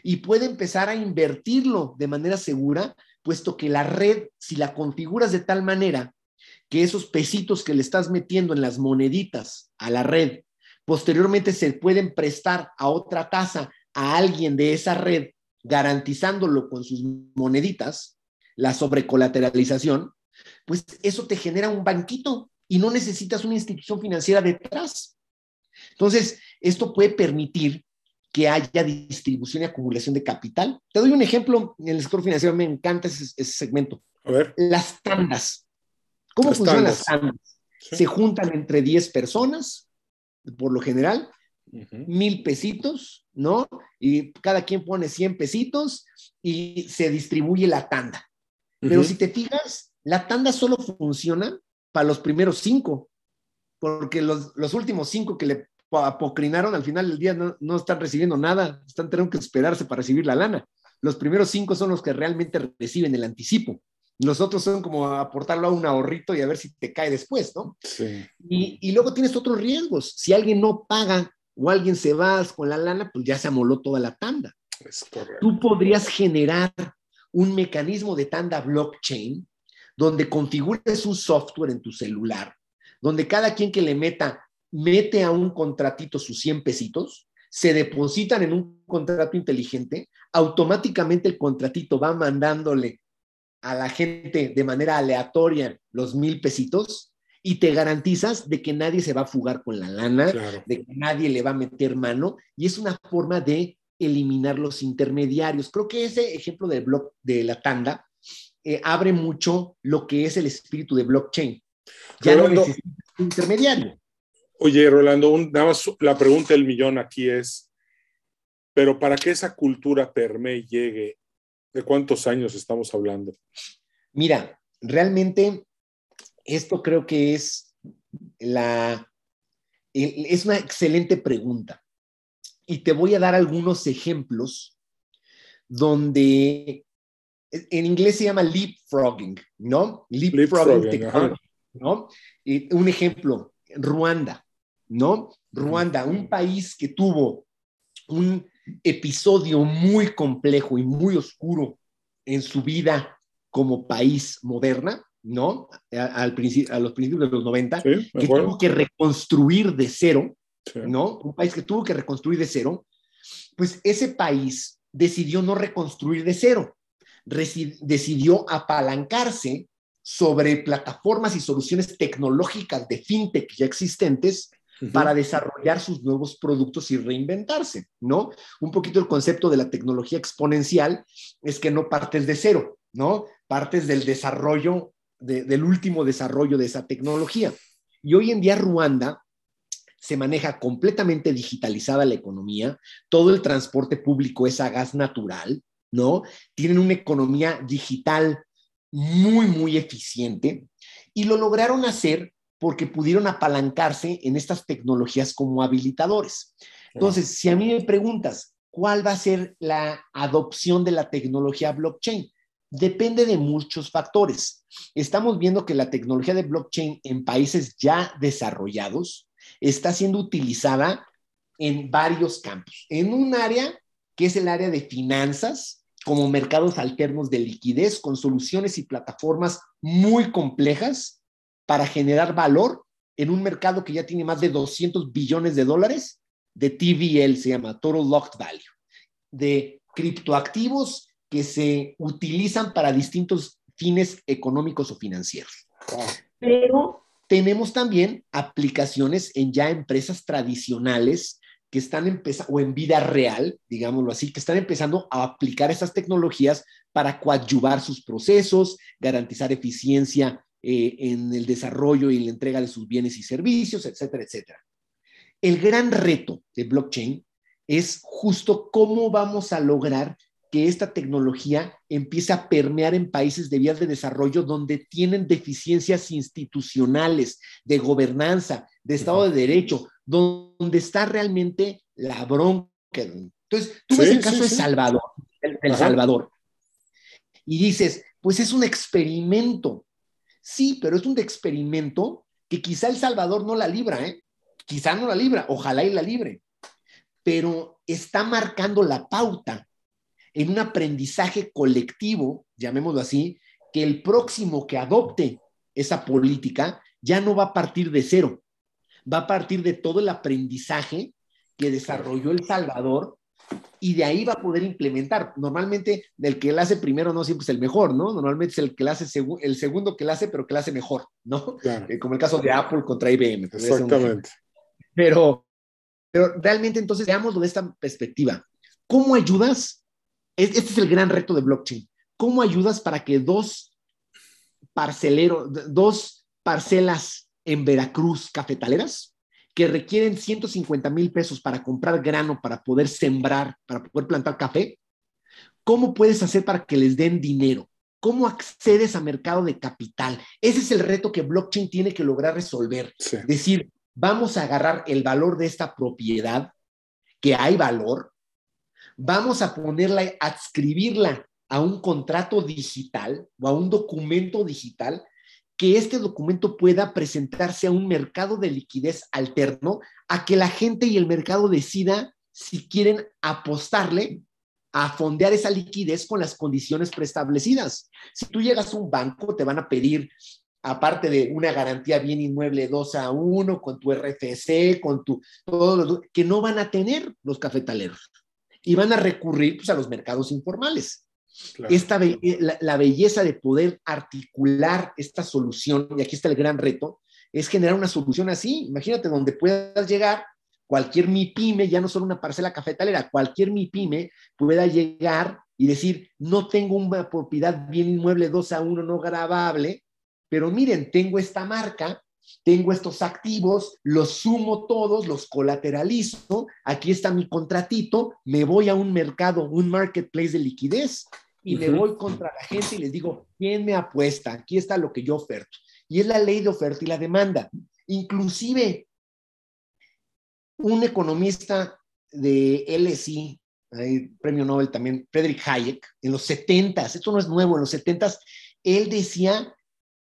y puede empezar a invertirlo de manera segura, puesto que la red, si la configuras de tal manera que esos pesitos que le estás metiendo en las moneditas a la red, posteriormente se pueden prestar a otra tasa a alguien de esa red, garantizándolo con sus moneditas, la sobrecolateralización, pues eso te genera un banquito y no necesitas una institución financiera detrás. Entonces, esto puede permitir que haya distribución y acumulación de capital. Te doy un ejemplo en el sector financiero, me encanta ese, ese segmento. A ver. Las tandas. ¿Cómo las funcionan tandas. las tandas? Sí. Se juntan entre diez personas, por lo general, uh-huh. mil pesitos, ¿no? Y cada quien pone cien pesitos y se distribuye la tanda. Uh-huh. Pero si te fijas, la tanda solo funciona para los primeros cinco, porque los, los últimos cinco que le apocrinaron al final del día no, no están recibiendo nada, están teniendo que esperarse para recibir la lana. Los primeros cinco son los que realmente reciben el anticipo. Los otros son como aportarlo a un ahorrito y a ver si te cae después, ¿no? Sí. Y, y luego tienes otros riesgos. Si alguien no paga o alguien se va con la lana, pues ya se amoló toda la tanda. Es correcto. Tú podrías generar un mecanismo de tanda blockchain donde configures un software en tu celular, donde cada quien que le meta, mete a un contratito sus cien pesitos, se depositan en un contrato inteligente, automáticamente el contratito va mandándole a la gente de manera aleatoria los mil pesitos y te garantizas de que nadie se va a fugar con la lana, claro. de que nadie le va a meter mano, y es una forma de eliminar los intermediarios. Creo que ese ejemplo del block, de la tanda eh, abre mucho lo que es el espíritu de blockchain. Ya Rolando, no necesitas intermediario. Oye, Rolando, un, nada más la pregunta del millón aquí es, pero para que esa cultura permee llegue, ¿de cuántos años estamos hablando? Mira, realmente esto creo que es la es una excelente pregunta. Y te voy a dar algunos ejemplos donde en inglés se llama leapfrogging, ¿no? Leapfrogging, leapfrogging ¿no? Y un ejemplo, Ruanda, ¿no? Ruanda, un país que tuvo un episodio muy complejo y muy oscuro en su vida como país moderna, ¿no? Al principio, a los principios de los noventa, sí, que tuvo que reconstruir de cero, sí. ¿no? Un país que tuvo que reconstruir de cero, pues ese país decidió no reconstruir de cero, Reci- decidió apalancarse sobre plataformas y soluciones tecnológicas de fintech ya existentes, para desarrollar sus nuevos productos y reinventarse, ¿no? Un poquito el concepto de la tecnología exponencial es que no partes de cero, ¿no? Partes del desarrollo, de, del último desarrollo de esa tecnología. Y hoy en día Ruanda se maneja completamente digitalizada la economía, todo el transporte público es a gas natural, ¿no? Tienen una economía digital muy, muy eficiente y lo lograron hacer porque pudieron apalancarse en estas tecnologías como habilitadores. Entonces, si a mí me preguntas, ¿cuál va a ser la adopción de la tecnología blockchain? Depende de muchos factores. Estamos viendo que la tecnología de blockchain en países ya desarrollados está siendo utilizada en varios campos. En un área que es el área de finanzas, como mercados alternos de liquidez, con soluciones y plataformas muy complejas para generar valor en un mercado que ya tiene más de doscientos billones de dólares, de T V L se llama, Total Locked Value, de criptoactivos que se utilizan para distintos fines económicos o financieros. Pero tenemos también aplicaciones en ya empresas tradicionales que están empezando, o en vida real, digámoslo así, que están empezando a aplicar estas tecnologías para coadyuvar sus procesos, garantizar eficiencia eh, en el desarrollo y la entrega de sus bienes y servicios, etcétera, etcétera. El gran reto de blockchain es justo cómo vamos a lograr que esta tecnología empiece a permear en países de vías de desarrollo donde tienen deficiencias institucionales, de gobernanza, de Estado de Derecho, donde está realmente la bronca. Entonces, tú sí, ves el caso sí, de sí. Salvador, el, el Salvador, y dices, pues es un experimento. Sí, pero es un experimento que quizá El Salvador no la libra, ¿eh? Quizá no la libra, ojalá y la libre, pero está marcando la pauta en un aprendizaje colectivo, llamémoslo así, que el próximo que adopte esa política ya no va a partir de cero, va a partir de todo el aprendizaje que desarrolló El Salvador y de ahí va a poder implementar. Normalmente el que la hace primero no siempre es el mejor, ¿no? Normalmente es el que la hace segu- el segundo que la hace, pero que la hace mejor, ¿no? Claro. Eh, como el caso de Apple contra I B M. Exactamente. Pero, pero realmente entonces veámoslo de esta perspectiva. ¿Cómo ayudas? Este es el gran reto de blockchain. ¿Cómo ayudas para que dos parceleros, dos parcelas en Veracruz cafetaleras que requieren ciento cincuenta mil pesos para comprar grano, para poder sembrar, para poder plantar café? ¿Cómo puedes hacer para que les den dinero? ¿Cómo accedes a mercado de capital? Ese es el reto que blockchain tiene que lograr resolver. Sí. Es decir, vamos a agarrar el valor de esta propiedad, que hay valor, vamos a ponerla, adscribirla a un contrato digital o a un documento digital, que este documento pueda presentarse a un mercado de liquidez alterno, a que la gente y el mercado decida si quieren apostarle a fondear esa liquidez con las condiciones preestablecidas. Si tú llegas a un banco, te van a pedir, aparte de una garantía bien inmueble dos a uno, con tu R F C, con tu todo lo que no van a tener los cafetaleros. Y van a recurrir, pues, a los mercados informales. Claro. Esta be- la, la belleza de poder articular esta solución, y aquí está el gran reto, es generar una solución así. Imagínate, donde puedas llegar, cualquier MIPYME, ya no solo una parcela cafetalera, cualquier MIPYME pueda llegar y decir, no tengo una propiedad bien inmueble dos a uno no gravable, pero miren, tengo esta marca, tengo estos activos, los sumo todos, los colateralizo, aquí está mi contratito, me voy a un mercado, un marketplace de liquidez, y uh-huh. me voy contra la gente y les digo, ¿quién me apuesta? Aquí está lo que yo oferto. Y es la ley de oferta y la demanda. Inclusive, un economista de L S I, eh, premio Nobel también, Friedrich Hayek, en los setentas, esto no es nuevo, en los setentas, él decía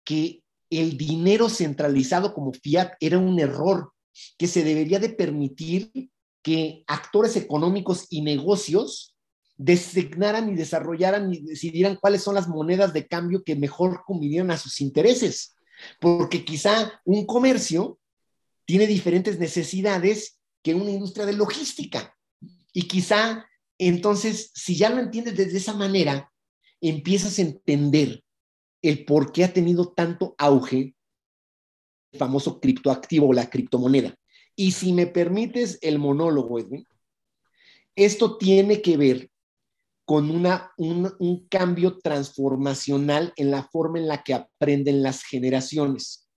que el dinero centralizado como fiat era un error, que se debería de permitir que actores económicos y negocios designaran y desarrollaran y decidieran cuáles son las monedas de cambio que mejor convinieran a sus intereses, porque quizá un comercio tiene diferentes necesidades que una industria de logística, y quizá entonces, si ya lo entiendes desde esa manera, empiezas a entender el por qué ha tenido tanto auge el famoso criptoactivo o la criptomoneda. Y si me permites el monólogo, Edwin, esto tiene que ver con una, un, un cambio transformacional en la forma en la que aprenden las generaciones.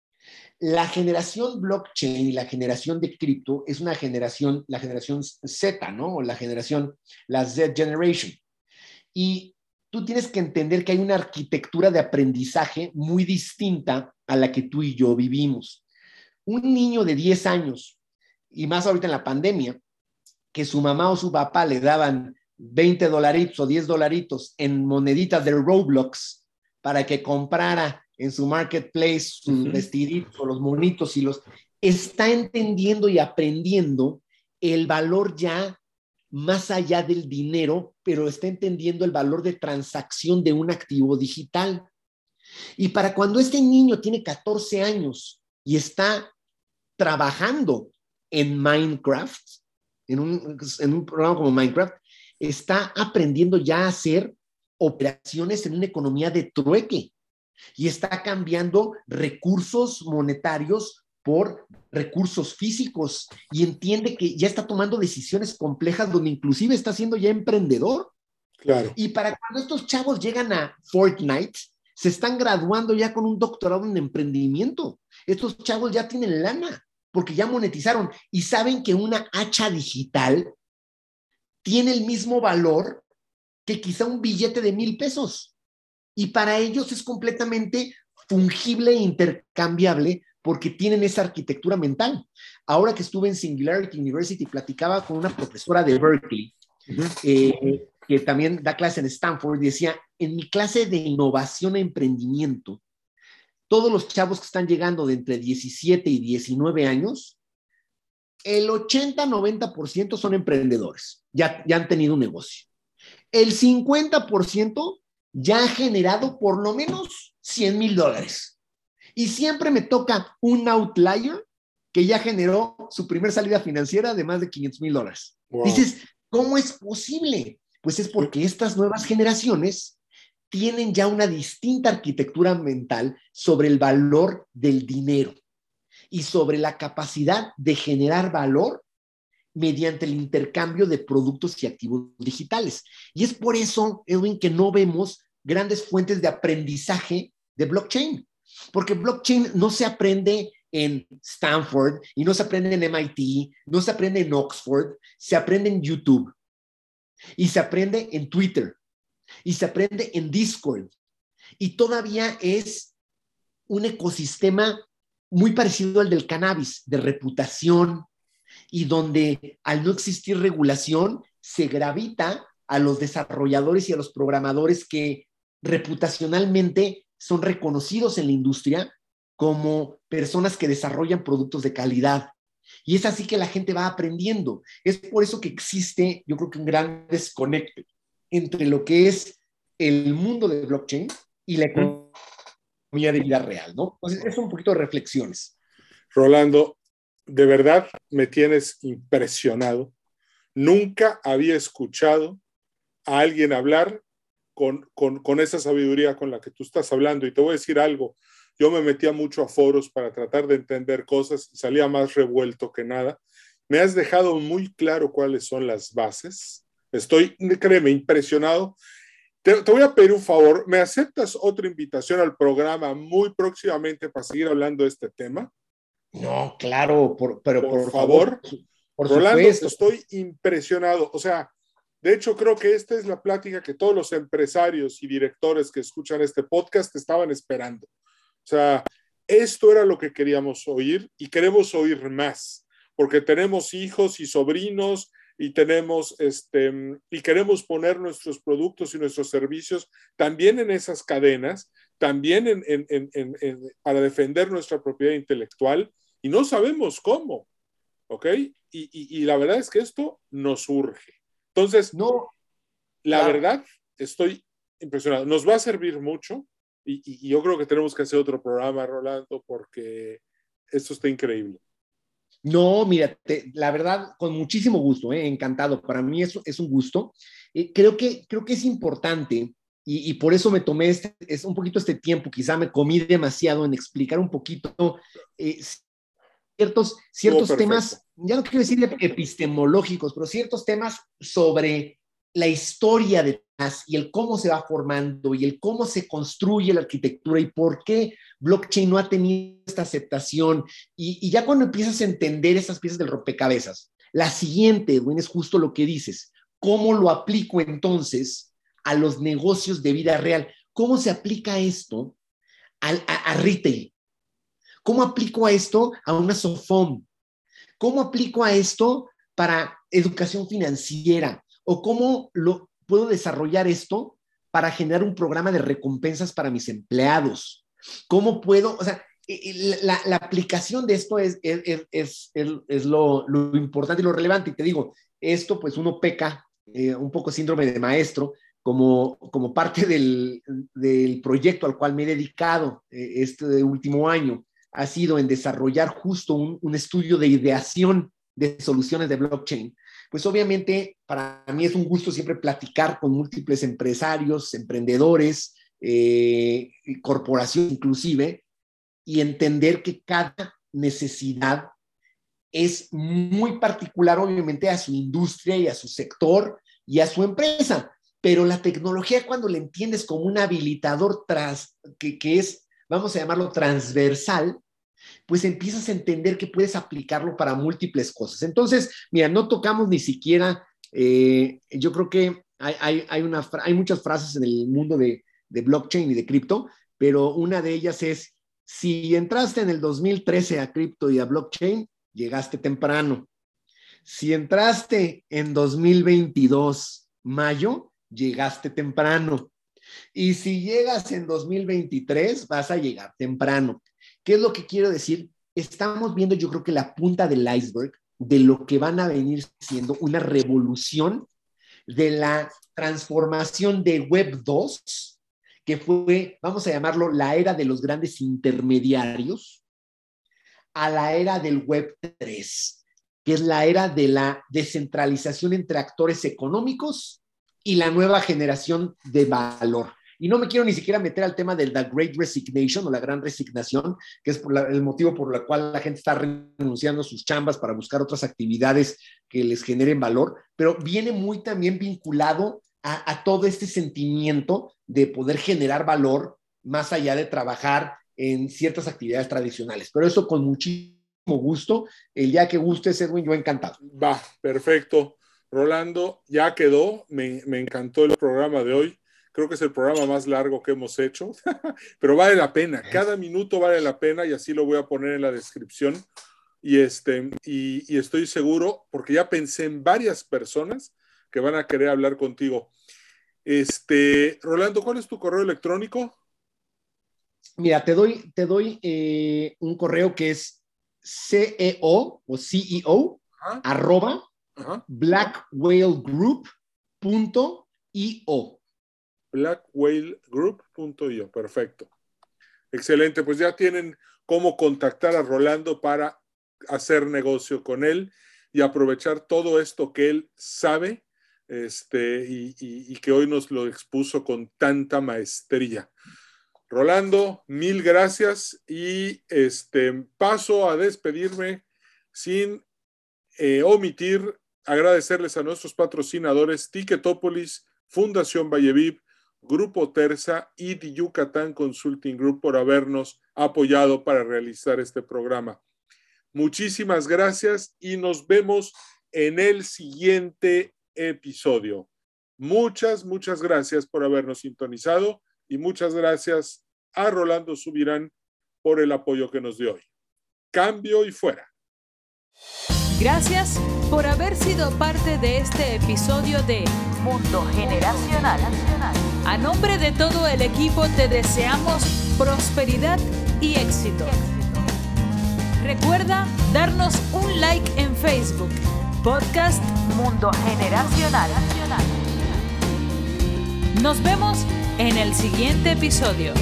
La generación blockchain y la generación de cripto es una generación, la generación Z, ¿no? O la generación, la Z Generation. Y tú tienes que entender que hay una arquitectura de aprendizaje muy distinta a la que tú y yo vivimos. Un niño de diez años, y más ahorita en la pandemia, que su mamá o su papá le daban veinte dolaritos o diez dolaritos en moneditas de Roblox para que comprara en su marketplace sus vestiditos, los monitos y los... Está entendiendo y aprendiendo el valor ya más allá del dinero, pero está entendiendo el valor de transacción de un activo digital. Y para cuando este niño tiene catorce años y está trabajando en Minecraft, en un, en un programa como Minecraft, está aprendiendo ya a hacer operaciones en una economía de trueque y está cambiando recursos monetarios por recursos físicos y entiende que ya está tomando decisiones complejas donde inclusive está siendo ya emprendedor. Claro. Y para cuando estos chavos llegan a Fortnite, se están graduando ya con un doctorado en emprendimiento. Estos chavos ya tienen lana porque ya monetizaron y saben que una hacha digital tiene el mismo valor que quizá un billete de mil pesos. Y para ellos es completamente fungible e intercambiable porque tienen esa arquitectura mental. Ahora que estuve en Singularity University, platicaba con una profesora de Berkeley, uh-huh. eh, que también da clase en Stanford, y decía, en mi clase de innovación e emprendimiento, todos los chavos que están llegando de entre diecisiete y diecinueve años, el ochenta a noventa por ciento son emprendedores, ya, ya han tenido un negocio. El cincuenta por ciento ya ha generado por lo menos cien mil dólares. Y siempre me toca un outlier que ya generó su primer salida financiera de más de quinientos mil dólares. Wow. Dices, ¿cómo es posible? Pues es porque estas nuevas generaciones tienen ya una distinta arquitectura mental sobre el valor del dinero y sobre la capacidad de generar valor mediante el intercambio de productos y activos digitales. Y es por eso, Edwin, que no vemos grandes fuentes de aprendizaje de blockchain, porque blockchain no se aprende en Stanford y no se aprende en M I T, no se aprende en Oxford, se aprende en YouTube y se aprende en Twitter y se aprende en Discord. Y todavía es un ecosistema muy parecido al del cannabis, de reputación, y donde al no existir regulación se gravita a los desarrolladores y a los programadores que reputacionalmente son reconocidos en la industria como personas que desarrollan productos de calidad. Y es así que la gente va aprendiendo. Es por eso que existe, yo creo que un gran desconecte entre lo que es el mundo de blockchain y la economía de vida real, ¿no? Entonces, es un poquito de reflexiones. Rolando, de verdad me tienes impresionado. Nunca había escuchado a alguien hablar con, con, con esa sabiduría con la que tú estás hablando. Y te voy a decir algo. Yo me metía mucho a foros para tratar de entender cosas y salía más revuelto que nada. Me has dejado muy claro cuáles son las bases. Estoy, créeme, impresionado. Te, te voy a pedir un favor. ¿Me aceptas otra invitación al programa muy próximamente para seguir hablando de este tema? No, claro, por, pero por, por favor. favor por Rolando, estoy impresionado. O sea, de hecho, creo que esta es la plática que todos los empresarios y directores que escuchan este podcast estaban esperando. O sea, esto era lo que queríamos oír y queremos oír más, porque tenemos hijos y sobrinos y tenemos este y queremos poner nuestros productos y nuestros servicios también en esas cadenas, también en, en, en, en, en, para defender nuestra propiedad intelectual y no sabemos cómo, ¿ok? Y, y, y la verdad es que esto nos urge. Entonces, no, la claro. verdad, estoy impresionado. Nos va a servir mucho. Y, y yo creo que tenemos que hacer otro programa, Rolando, porque esto está increíble. No, mira, te, la verdad, con muchísimo gusto, eh, encantado. Para mí es, es un gusto. Eh, creo que, creo que es importante y, y por eso me tomé este, es un poquito este tiempo. Quizá me comí demasiado en explicar un poquito eh, ciertos, ciertos temas, ya no quiero decir epistemológicos, pero ciertos temas sobre la historia de y el cómo se va formando y el cómo se construye la arquitectura y por qué blockchain no ha tenido esta aceptación. Y, y ya cuando empiezas a entender esas piezas del rompecabezas, la siguiente, Edwin, es justo lo que dices. ¿Cómo lo aplico entonces a los negocios de vida real? ¿Cómo se aplica esto al, a, a retail? ¿Cómo aplico a esto a una SOFOM? ¿Cómo aplico a esto para educación financiera? ¿O cómo lo puedo desarrollar esto para generar un programa de recompensas para mis empleados? ¿Cómo puedo? O sea, la, la aplicación de esto es, es, es, es, es lo, lo importante y lo relevante. Y te digo, esto pues uno peca, eh, un poco síndrome de maestro, como, como parte del, del proyecto al cual me he dedicado eh, este último año. Ha sido en desarrollar justo un, un estudio de ideación de soluciones de blockchain. Pues obviamente para mí es un gusto siempre platicar con múltiples empresarios, emprendedores, eh, corporaciones inclusive, y entender que cada necesidad es muy particular obviamente a su industria y a su sector y a su empresa. Pero la tecnología, cuando la entiendes como un habilitador tras, que, que es, vamos a llamarlo transversal, pues empiezas a entender que puedes aplicarlo para múltiples cosas. Entonces, mira, no tocamos ni siquiera, eh, yo creo que hay, hay, hay, una, hay muchas frases en el mundo de, de blockchain y de cripto, pero una de ellas es, si entraste en el dos mil trece a cripto y a blockchain, llegaste temprano. Si entraste en dos mil veintidós, mayo, llegaste temprano. Y si llegas en dos mil veintitrés, vas a llegar temprano. ¿Qué es lo que quiero decir? Estamos viendo, yo creo que la punta del iceberg de lo que van a venir siendo una revolución de la transformación de Web dos, que fue, vamos a llamarlo, la era de los grandes intermediarios, a la era del Web tres, que es la era de la descentralización entre actores económicos y la nueva generación de valor. Y no me quiero ni siquiera meter al tema del The Great Resignation o la Gran Resignación, que es por la, el motivo por el cual la gente está renunciando a sus chambas para buscar otras actividades que les generen valor, pero viene muy también vinculado a, a todo este sentimiento de poder generar valor más allá de trabajar en ciertas actividades tradicionales. Pero eso con muchísimo gusto. El día que gustes, Edwin, yo encantado. Va, perfecto. Rolando, ya quedó. Me, me encantó el programa de hoy. Creo que es el programa más largo que hemos hecho, pero vale la pena. Cada minuto vale la pena y así lo voy a poner en la descripción. Y, este, y, y estoy seguro, porque ya pensé en varias personas que van a querer hablar contigo. Este, Rolando, ¿cuál es tu correo electrónico? Mira, te doy, te doy eh, un correo que es CEO o CEO, ¿Ah? arroba ¿Ah? black whale group punto i o. black whale group punto i o. Perfecto. Excelente. Pues ya tienen cómo contactar a Rolando para hacer negocio con él y aprovechar todo esto que él sabe este, y, y, y que hoy nos lo expuso con tanta maestría. Rolando, mil gracias y este, paso a despedirme sin eh, omitir agradecerles a nuestros patrocinadores Tiquetópolis, Fundación Vallevid, Grupo Terza y The Yucatán Consulting Group por habernos apoyado para realizar este programa. Muchísimas gracias y nos vemos en el siguiente episodio. Muchas, muchas gracias por habernos sintonizado y muchas gracias a Rolando Subirán por el apoyo que nos dio hoy. Cambio y fuera. Gracias por haber sido parte de este episodio de Mundo Generacional. A nombre de todo el equipo te deseamos prosperidad y éxito. Recuerda darnos un like en Facebook. Podcast Mundo Generacional. Nos vemos en el siguiente episodio.